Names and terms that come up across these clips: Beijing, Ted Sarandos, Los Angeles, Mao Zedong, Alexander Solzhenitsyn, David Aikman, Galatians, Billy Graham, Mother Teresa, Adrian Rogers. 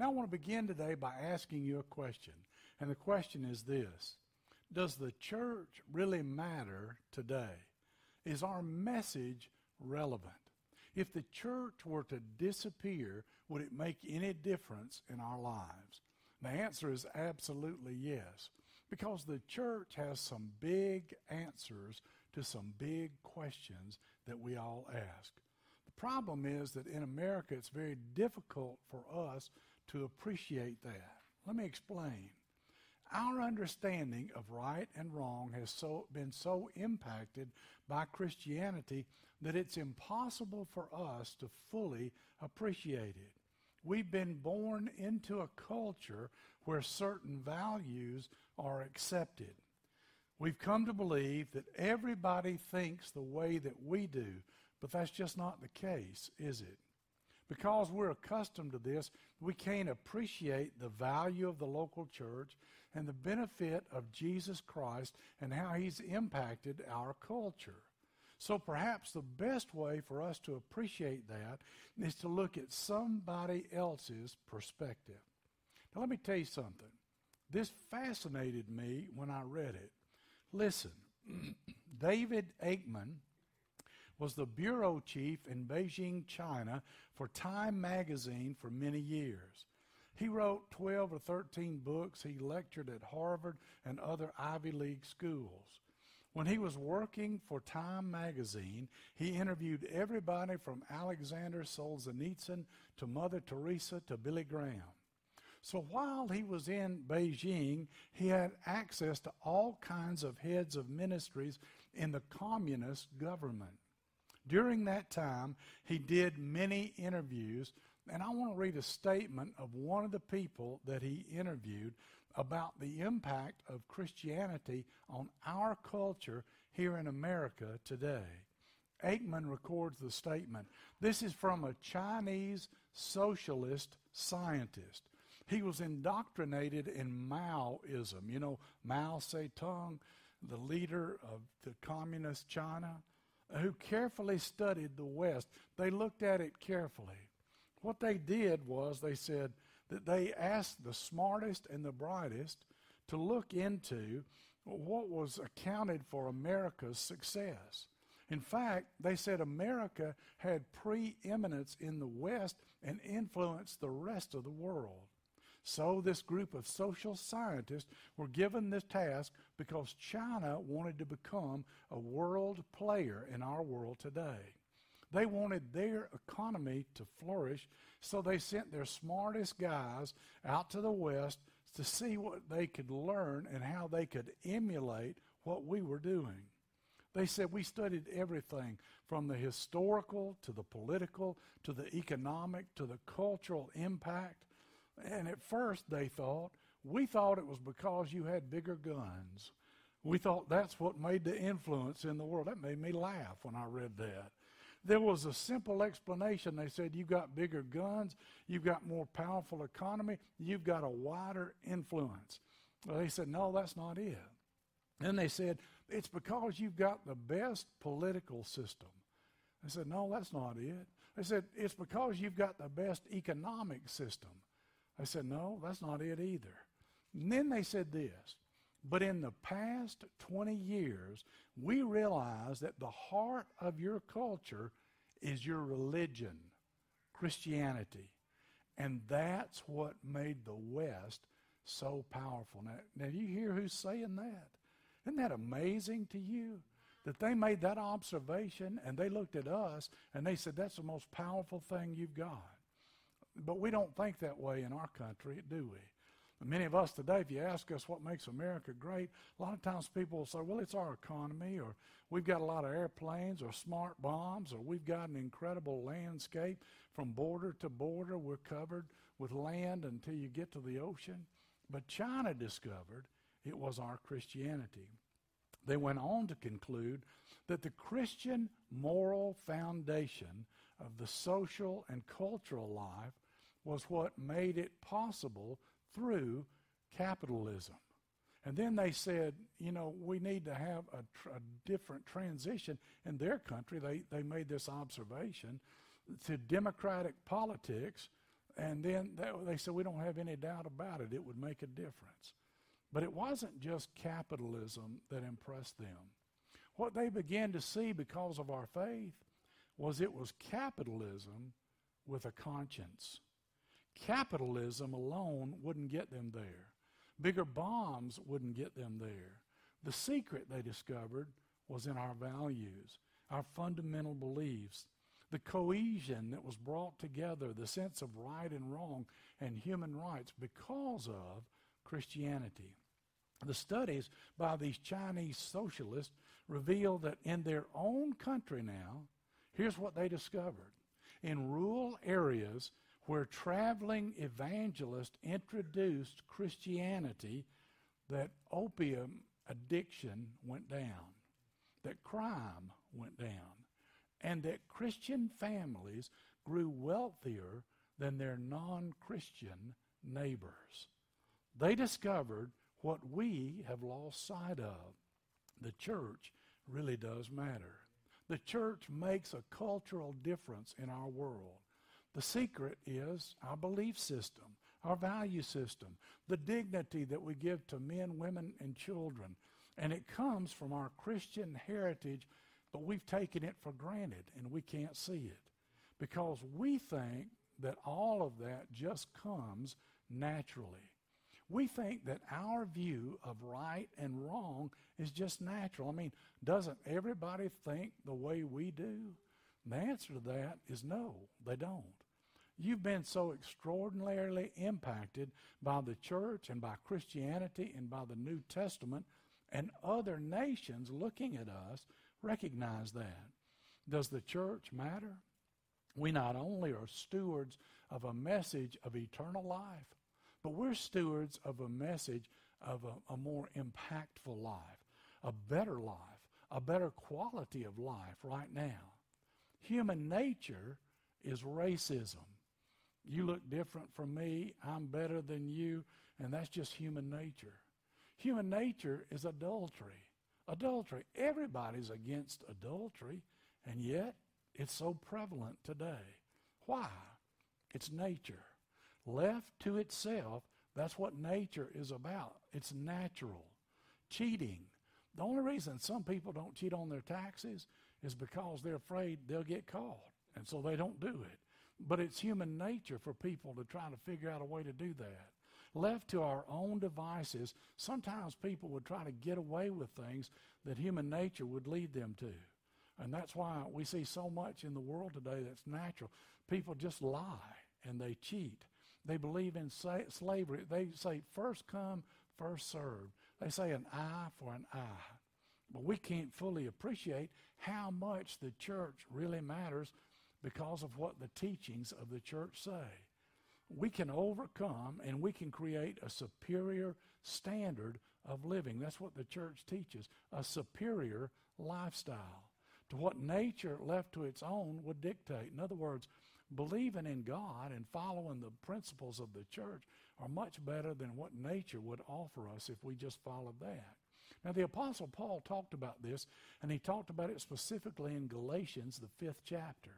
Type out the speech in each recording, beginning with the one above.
Now I want to begin today by asking you a question. And the question is this: does the church really matter today? Is our message relevant? If the church were to disappear, would it make any difference in our lives? The answer is absolutely yes, because the church has some big answers to some big questions that we all ask. The problem is that in America, it's very difficult for us to appreciate that. Let me explain. Our understanding of right and wrong has been so impacted by Christianity that it's impossible for us to fully appreciate it. We've been born into a culture where certain values are accepted. We've come to believe that everybody thinks the way that we do, but that's just not the case, is it? Because we're accustomed to this, we can't appreciate the value of the local church and the benefit of Jesus Christ and how he's impacted our culture. So perhaps the best way for us to appreciate that is to look at somebody else's perspective. Now let me tell you something. This fascinated me when I read it. Listen, David Aikman was the bureau chief in Beijing, China for Time magazine for many years. He wrote 12 or 13 books. He lectured at Harvard and other Ivy League schools. When he was working for Time magazine, he interviewed everybody from Alexander Solzhenitsyn to Mother Teresa to Billy Graham. So while he was in Beijing, he had access to all kinds of heads of ministries in the communist government. During that time, he did many interviews, and I want to read a statement of one of the people that he interviewed about the impact of Christianity on our culture here in America today. Aikman records the statement. This is from a Chinese socialist scientist. He was indoctrinated in Maoism. You know, Mao Zedong, the leader of the communist China, who carefully studied the West. They looked at it carefully. What they did was they said that they asked the smartest and the brightest to look into what was accounted for America's success. In fact, they said America had preeminence in the West and influenced the rest of the world. So this group of social scientists were given this task because China wanted to become a world player in our world today. They wanted their economy to flourish, so they sent their smartest guys out to the West to see what they could learn and how they could emulate what we were doing. They said we studied everything from the historical to the political to the economic to the cultural impact. And at first they thought, we thought it was because you had bigger guns. We thought that's what made the influence in the world. That made me laugh when I read that. There was a simple explanation. They said, you've got bigger guns, you've got more powerful economy, you've got a wider influence. Well, they said, no, that's not it. Then they said, it's because you've got the best political system. They said, no, that's not it. They said, it's because you've got the best economic system. I said, no, that's not it either. And then they said this, but in the past 20 years, we realized that the heart of your culture is your religion, Christianity. And that's what made the West so powerful. Now you hear who's saying that? Isn't that amazing to you? That they made that observation and they looked at us and they said, that's the most powerful thing you've got. But we don't think that way in our country, do we? Many of us today, if you ask us what makes America great, a lot of times people will say, well, it's our economy, or we've got a lot of airplanes, or smart bombs, or we've got an incredible landscape from border to border. We're covered with land until you get to the ocean. But China discovered it was our Christianity. They went on to conclude that the Christian moral foundation of the social and cultural life was what made it possible through capitalism. And then they said, you know, we need to have a different transition. In their country, they made this observation to democratic politics And then they said, we don't have any doubt about it. It would make a difference. But it wasn't just capitalism that impressed them. What they began to see because of our faith was it was capitalism with a conscience. Capitalism alone wouldn't get them there. Bigger bombs wouldn't get them there. The secret, they discovered, was in our values, our fundamental beliefs, the cohesion that was brought together, the sense of right and wrong and human rights because of Christianity. The studies by these Chinese socialists reveal that in their own country now, here's what they discovered. In rural areas where traveling evangelists introduced Christianity, that opium addiction went down, that crime went down, and that Christian families grew wealthier than their non-Christian neighbors. They discovered what we have lost sight of. The church really does matter. The church makes a cultural difference in our world. The secret is our belief system, our value system, the dignity that we give to men, women, and children. And it comes from our Christian heritage, but we've taken it for granted, and we can't see it because we think that all of that just comes naturally. We think that our view of right and wrong is just natural. I mean, doesn't everybody think the way we do? And the answer to that is no, they don't. You've been so extraordinarily impacted by the church and by Christianity and by the New Testament, and other nations looking at us recognize that. Does the church matter? We not only are stewards of a message of eternal life, but we're stewards of a message of a more impactful life, a better life, a better quality of life right now. Human nature is racism. You look different from me, I'm better than you, and that's just human nature. Human nature is adultery. Adultery. Everybody's against adultery, and yet it's so prevalent today. Why? It's nature. Left to itself, that's what nature is about. It's natural. Cheating. The only reason some people don't cheat on their taxes is because they're afraid they'll get caught, and so they don't do it. But it's human nature for people to try to figure out a way to do that. Left to our own devices, sometimes people would try to get away with things that human nature would lead them to. And that's why we see so much in the world today that's natural. People just lie and they cheat. They believe in slavery. They say, first come, first served. They say an eye for an eye. But we can't fully appreciate how much the church really matters because of what the teachings of the church say. We can overcome and we can create a superior standard of living. That's what the church teaches, a superior lifestyle to what nature left to its own would dictate. In other words, believing in God and following the principles of the church are much better than what nature would offer us if we just followed that. Now, the Apostle Paul talked about this, and he talked about it specifically in Galatians, the 5th chapter.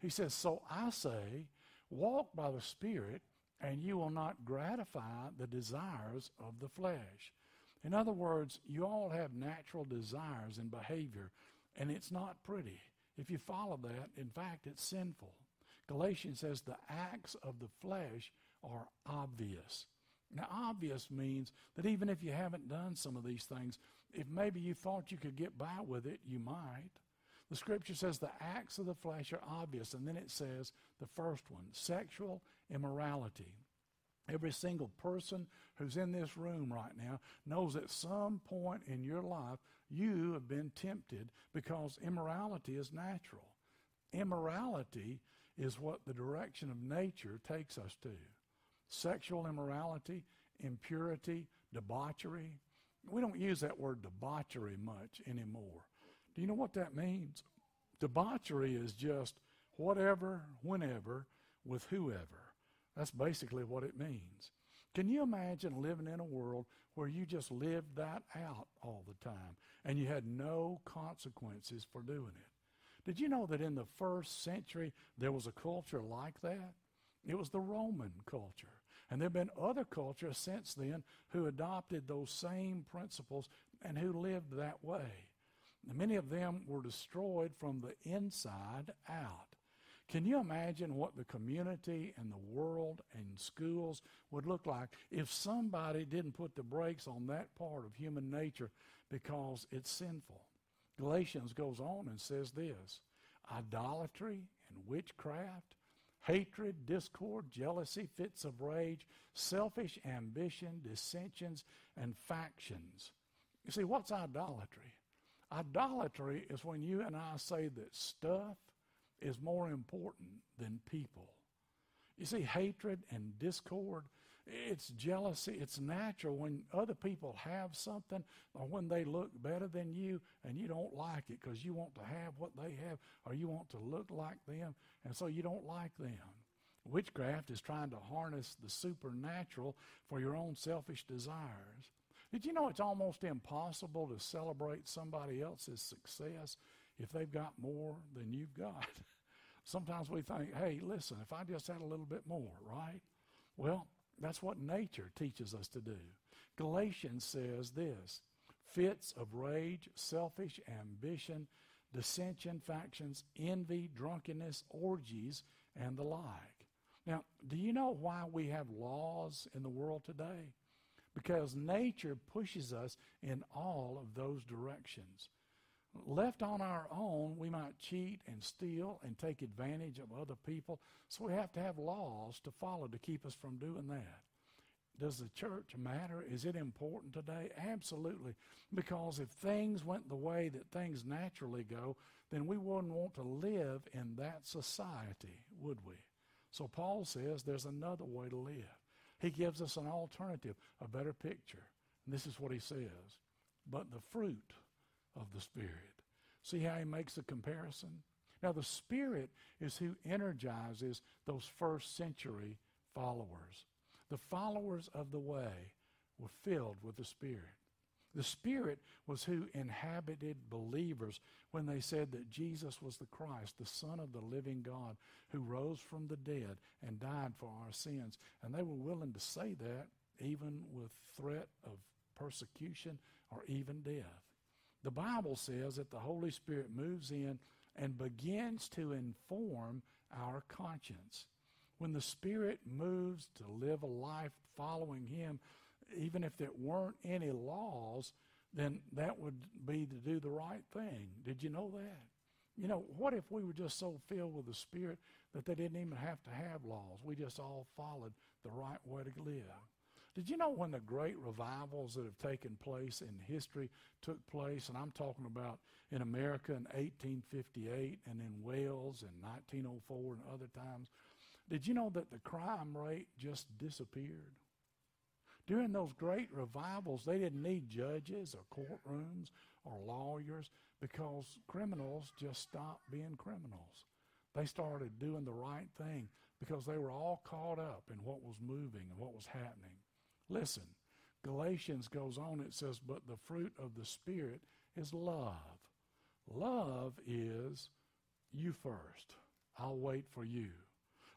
He says, so I say, walk by the Spirit, and you will not gratify the desires of the flesh. In other words, you all have natural desires and behavior, and it's not pretty. If you follow that, in fact, it's sinful. Galatians says the acts of the flesh are obvious. Now, obvious means that even if you haven't done some of these things, if maybe you thought you could get by with it, you might. The Scripture says the acts of the flesh are obvious, and then it says the first one, sexual immorality. Every single person who's in this room right now knows at some point in your life you have been tempted because immorality is natural. Immorality is what the direction of nature takes us to. Sexual immorality, impurity, debauchery. We don't use that word debauchery much anymore. Do you know what that means? Debauchery is just whatever, whenever, with whoever. That's basically what it means. Can you imagine living in a world where you just lived that out all the time and you had no consequences for doing it? Did you know that in the 1st century there was a culture like that? It was the Roman culture. And there have been other cultures since then who adopted those same principles and who lived that way. Many of them were destroyed from the inside out. Can you imagine what the community and the world and schools would look like if somebody didn't put the brakes on that part of human nature because it's sinful? Galatians goes on and says this: idolatry and witchcraft, hatred, discord, jealousy, fits of rage, selfish ambition, dissensions, and factions. You see, what's idolatry? Idolatry is when you and I say that stuff is more important than people. You see, hatred and discord, it's jealousy. It's natural when other people have something or when they look better than you and you don't like it because you want to have what they have or you want to look like them, and so you don't like them. Witchcraft is trying to harness the supernatural for your own selfish desires. Did you know it's almost impossible to celebrate somebody else's success if they've got more than you've got? Sometimes we think, hey, listen, if I just had a little bit more, right? Well, that's what nature teaches us to do. Galatians says this: fits of rage, selfish ambition, dissension, factions, envy, drunkenness, orgies, and the like. Now, do you know why we have laws in the world today? Because nature pushes us in all of those directions. Left on our own, we might cheat and steal and take advantage of other people, so we have to have laws to follow to keep us from doing that. Does the church matter? Is it important today? Absolutely, because if things went the way that things naturally go, then we wouldn't want to live in that society, would we? So Paul says there's another way to live. He gives us an alternative, a better picture. And this is what he says: but the fruit of the Spirit. See how he makes a comparison? Now, the Spirit is who energizes those first century followers. The followers of the way were filled with the Spirit. The Spirit was who inhabited believers when they said that Jesus was the Christ, the Son of the living God, who rose from the dead and died for our sins. And they were willing to say that even with threat of persecution or even death. The Bible says that the Holy Spirit moves in and begins to inform our conscience. When the Spirit moves to live a life following Him, even if there weren't any laws, then that would be to do the right thing. Did you know that? You know, what if we were just so filled with the Spirit that they didn't even have to have laws? We just all followed the right way to live. Did you know when the great revivals that have taken place in history took place, and I'm talking about in America in 1858 and in Wales in 1904 and other times, did you know that the crime rate just disappeared? During those great revivals, they didn't need judges or courtrooms or lawyers because criminals just stopped being criminals. They started doing the right thing because they were all caught up in what was moving and what was happening. Listen, Galatians goes on, it says, but the fruit of the Spirit is love. Love is you first. I'll wait for you.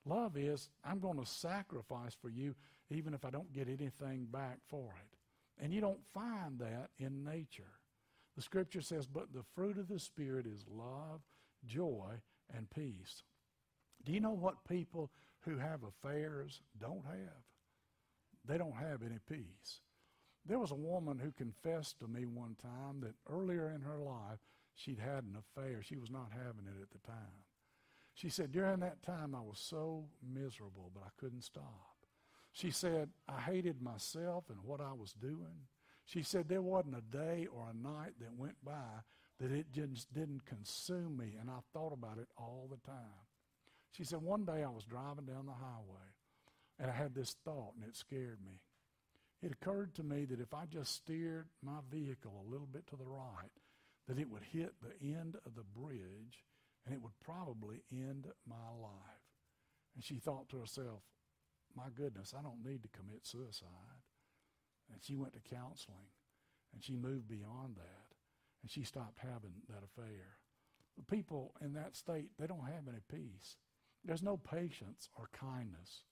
Love is I'm going to sacrifice for you even if I don't get anything back for it. And you don't find that in nature. The Scripture says, but the fruit of the Spirit is love, joy, and peace. Do you know what people who have affairs don't have? They don't have any peace. There was a woman who confessed to me one time that earlier in her life she'd had an affair. She was not having it at the time. She said, during that time I was so miserable, but I couldn't stop. She said, I hated myself and what I was doing. She said, there wasn't a day or a night that went by that it just didn't consume me, and I thought about it all the time. She said, one day I was driving down the highway, and I had this thought, and it scared me. It occurred to me that if I just steered my vehicle a little bit to the right, that it would hit the end of the bridge, and it would probably end my life. And she thought to herself, my goodness, I don't need to commit suicide. And she went to counseling, and she moved beyond that, and she stopped having that affair. The people in that state, they don't have any peace. There's no patience or kindness.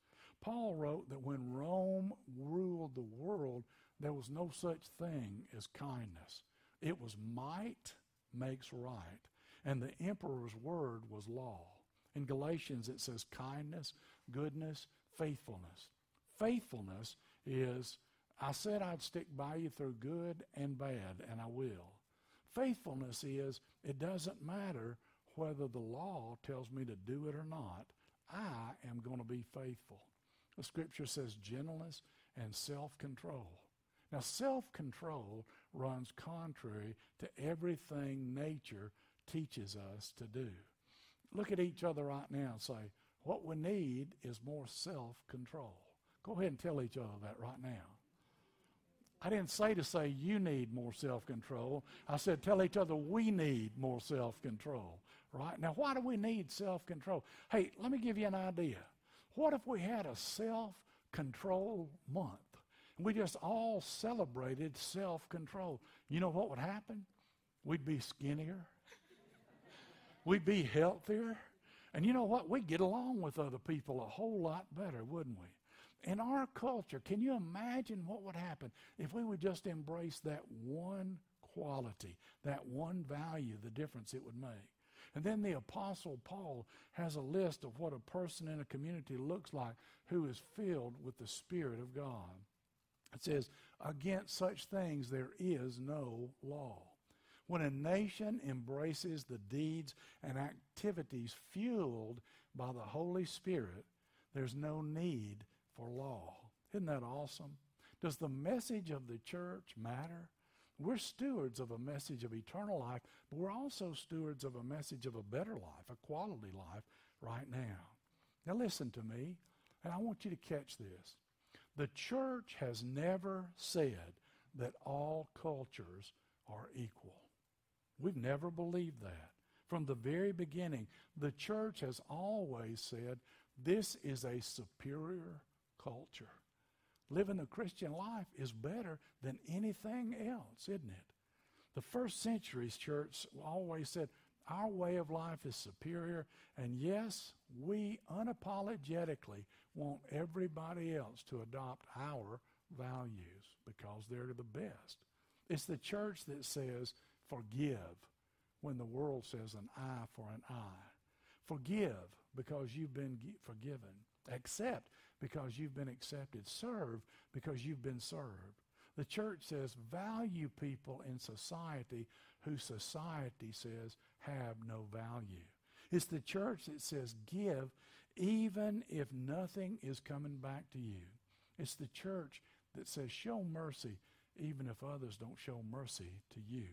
Paul wrote that when Rome ruled the world, there was no such thing as kindness. It was might makes right, and the emperor's word was law. In Galatians, it says kindness, goodness, faithfulness. Faithfulness is, I said I'd stick by you through good and bad, and I will. Faithfulness is, it doesn't matter whether the law tells me to do it or not, I am going to be faithful. The scripture says gentleness and self-control. Now, self-control runs contrary to everything nature teaches us to do. Look at each other right now and say, what we need is more self-control. Go ahead and tell each other that right now. I didn't say to say you need more self-control. I said tell each other we need more self-control, right? Now, why do we need self-control? Hey, let me give you an idea. What if we had a self-control month? We just all celebrated self-control. You know what would happen? We'd be skinnier. We'd be healthier. And you know what? We'd get along with other people a whole lot better, wouldn't we? In our culture, can you imagine what would happen if we would just embrace that one quality, that one value, the difference it would make? And then the Apostle Paul has a list of what a person in a community looks like who is filled with the Spirit of God. It says, against such things there is no law. When a nation embraces the deeds and activities fueled by the Holy Spirit, there's no need for law. Isn't that awesome? Does the message of the church matter? We're stewards of a message of eternal life, but we're also stewards of a message of a better life, a quality life right now. Now listen to me, and I want you to catch this. The church has never said that all cultures are equal. We've never believed that. From the very beginning, the church has always said this is a superior culture. Living a Christian life is better than anything else, isn't it? The first century's church always said our way of life is superior, and yes, we unapologetically want everybody else to adopt our values because they're the best. It's the church that says, forgive when the world says an eye for an eye. Forgive because you've been forgiven. Accept because you've been accepted. Serve because you've been served. The church says value people in society who society says have no value. It's the church that says give even if nothing is coming back to you. It's the church that says show mercy even if others don't show mercy to you.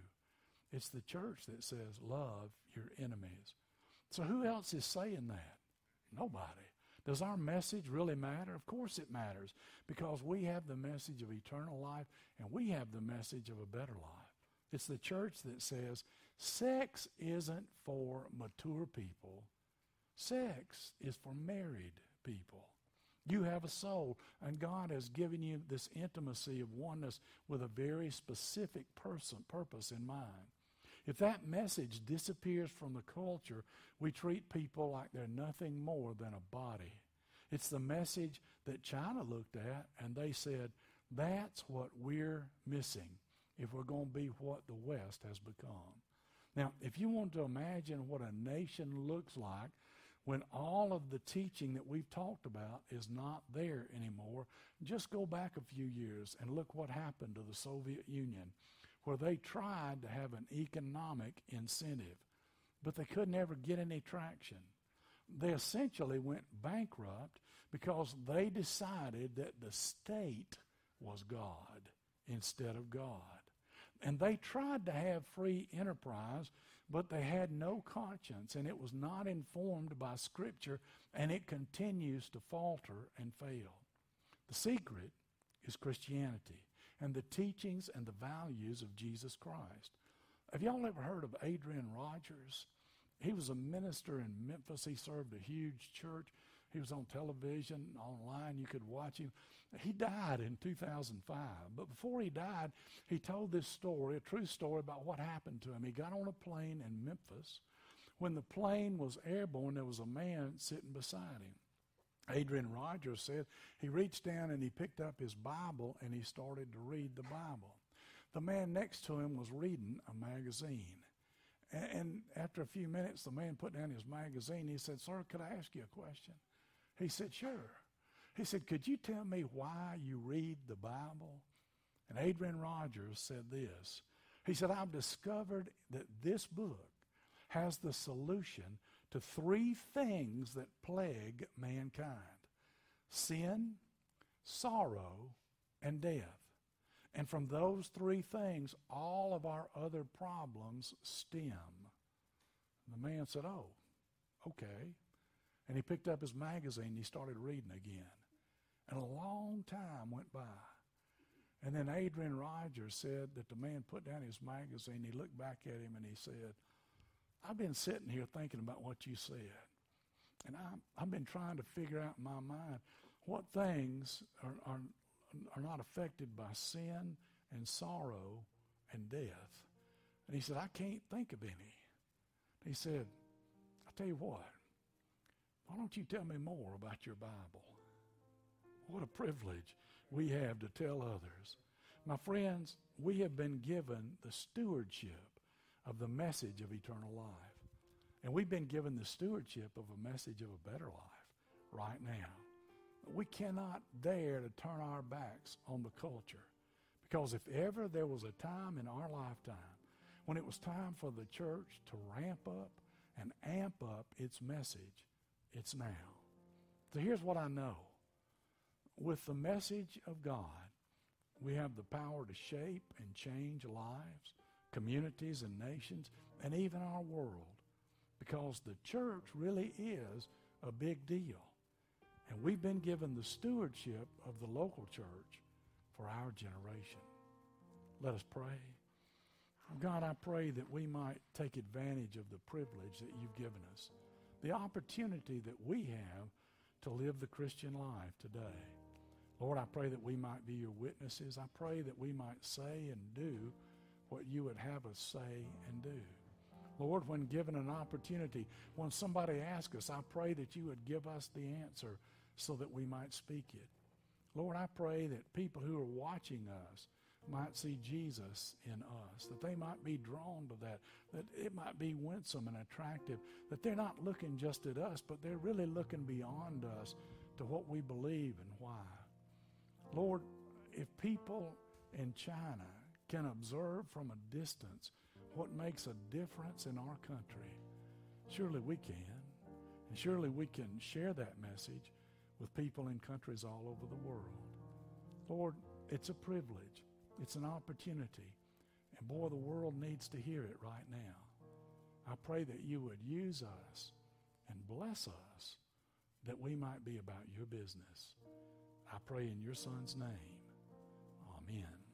It's the church that says love your enemies. So who else is saying that? Nobody. Does our message really matter? Of course it matters, because we have the message of eternal life and we have the message of a better life. It's the church that says sex isn't for mature people. Sex is for married people. You have a soul, and God has given you this intimacy of oneness with a very specific purpose in mind. If that message disappears from the culture, we treat people like they're nothing more than a body. It's the message that China looked at, and they said, that's what we're missing if we're going to be what the West has become. Now, if you want to imagine what a nation looks like when all of the teaching that we've talked about is not there anymore, just go back a few years and look what happened to the Soviet Union, where they tried to have an economic incentive, but they could never get any traction. They essentially went bankrupt because they decided that the state was God instead of God. And they tried to have free enterprise, but they had no conscience, and it was not informed by Scripture, and it continues to falter and fail. The secret is Christianity and the teachings and the values of Jesus Christ. Have y'all ever heard of Adrian Rogers? He was a minister in Memphis. He served a huge church. He was on television, online. You could watch him. He died in 2005. But before he died, he told this story, a true story, about what happened to him. He got on a plane in Memphis When the plane was airborne, there was a man sitting beside him. Adrian Rogers said he reached down and he picked up his Bible and he started to read the Bible. The man next to him was reading a magazine. And after a few minutes, the man put down his magazine. He said, "Sir, could I ask you a question?" He said, "Sure." He said, "Could you tell me why you read the Bible?" And Adrian Rogers said this. He said, "I've discovered that this book has the solution to three things that plague mankind: sin, sorrow, and death. And from those three things, all of our other problems stem." And the man said, "Oh, okay." And he picked up his magazine and he started reading again. And a long time went by. And then Adrian Rogers said that the man put down his magazine. He looked back at him and he said, "I've been sitting here thinking about what you said. And I've been trying to figure out in my mind what things are not affected by sin and sorrow and death." And he said, "I can't think of any." He said, "I'll tell you what. Why don't you tell me more about your Bible?" What a privilege we have to tell others. My friends, we have been given the stewardship of the message of eternal life. And we've been given the stewardship of a message of a better life right now. We cannot dare to turn our backs on the culture, because if ever there was a time in our lifetime when it was time for the church to ramp up and amp up its message, it's now. So here's what I know. With the message of God, we have the power to shape and change lives, communities, and nations, and even our world, because the church really is a big deal. And we've been given the stewardship of the local church for our generation. Let us pray. God, I pray that we might take advantage of the privilege that you've given us, the opportunity that we have to live the Christian life today. Lord, I pray that we might be your witnesses. I pray that we might say and do what you would have us say and do. Lord, when given an opportunity, when somebody asks us, I pray that you would give us the answer so that we might speak it. Lord, I pray that people who are watching us might see Jesus in us, that they might be drawn to that, that it might be winsome and attractive, that they're not looking just at us, but they're really looking beyond us to what we believe and why. Lord, if people in China can observe from a distance what makes a difference in our country, surely we can. And surely we can share that message with people in countries all over the world. Lord, it's a privilege. It's an opportunity. And boy, the world needs to hear it right now. I pray that you would use us and bless us that we might be about your business. I pray in your Son's name. Amen.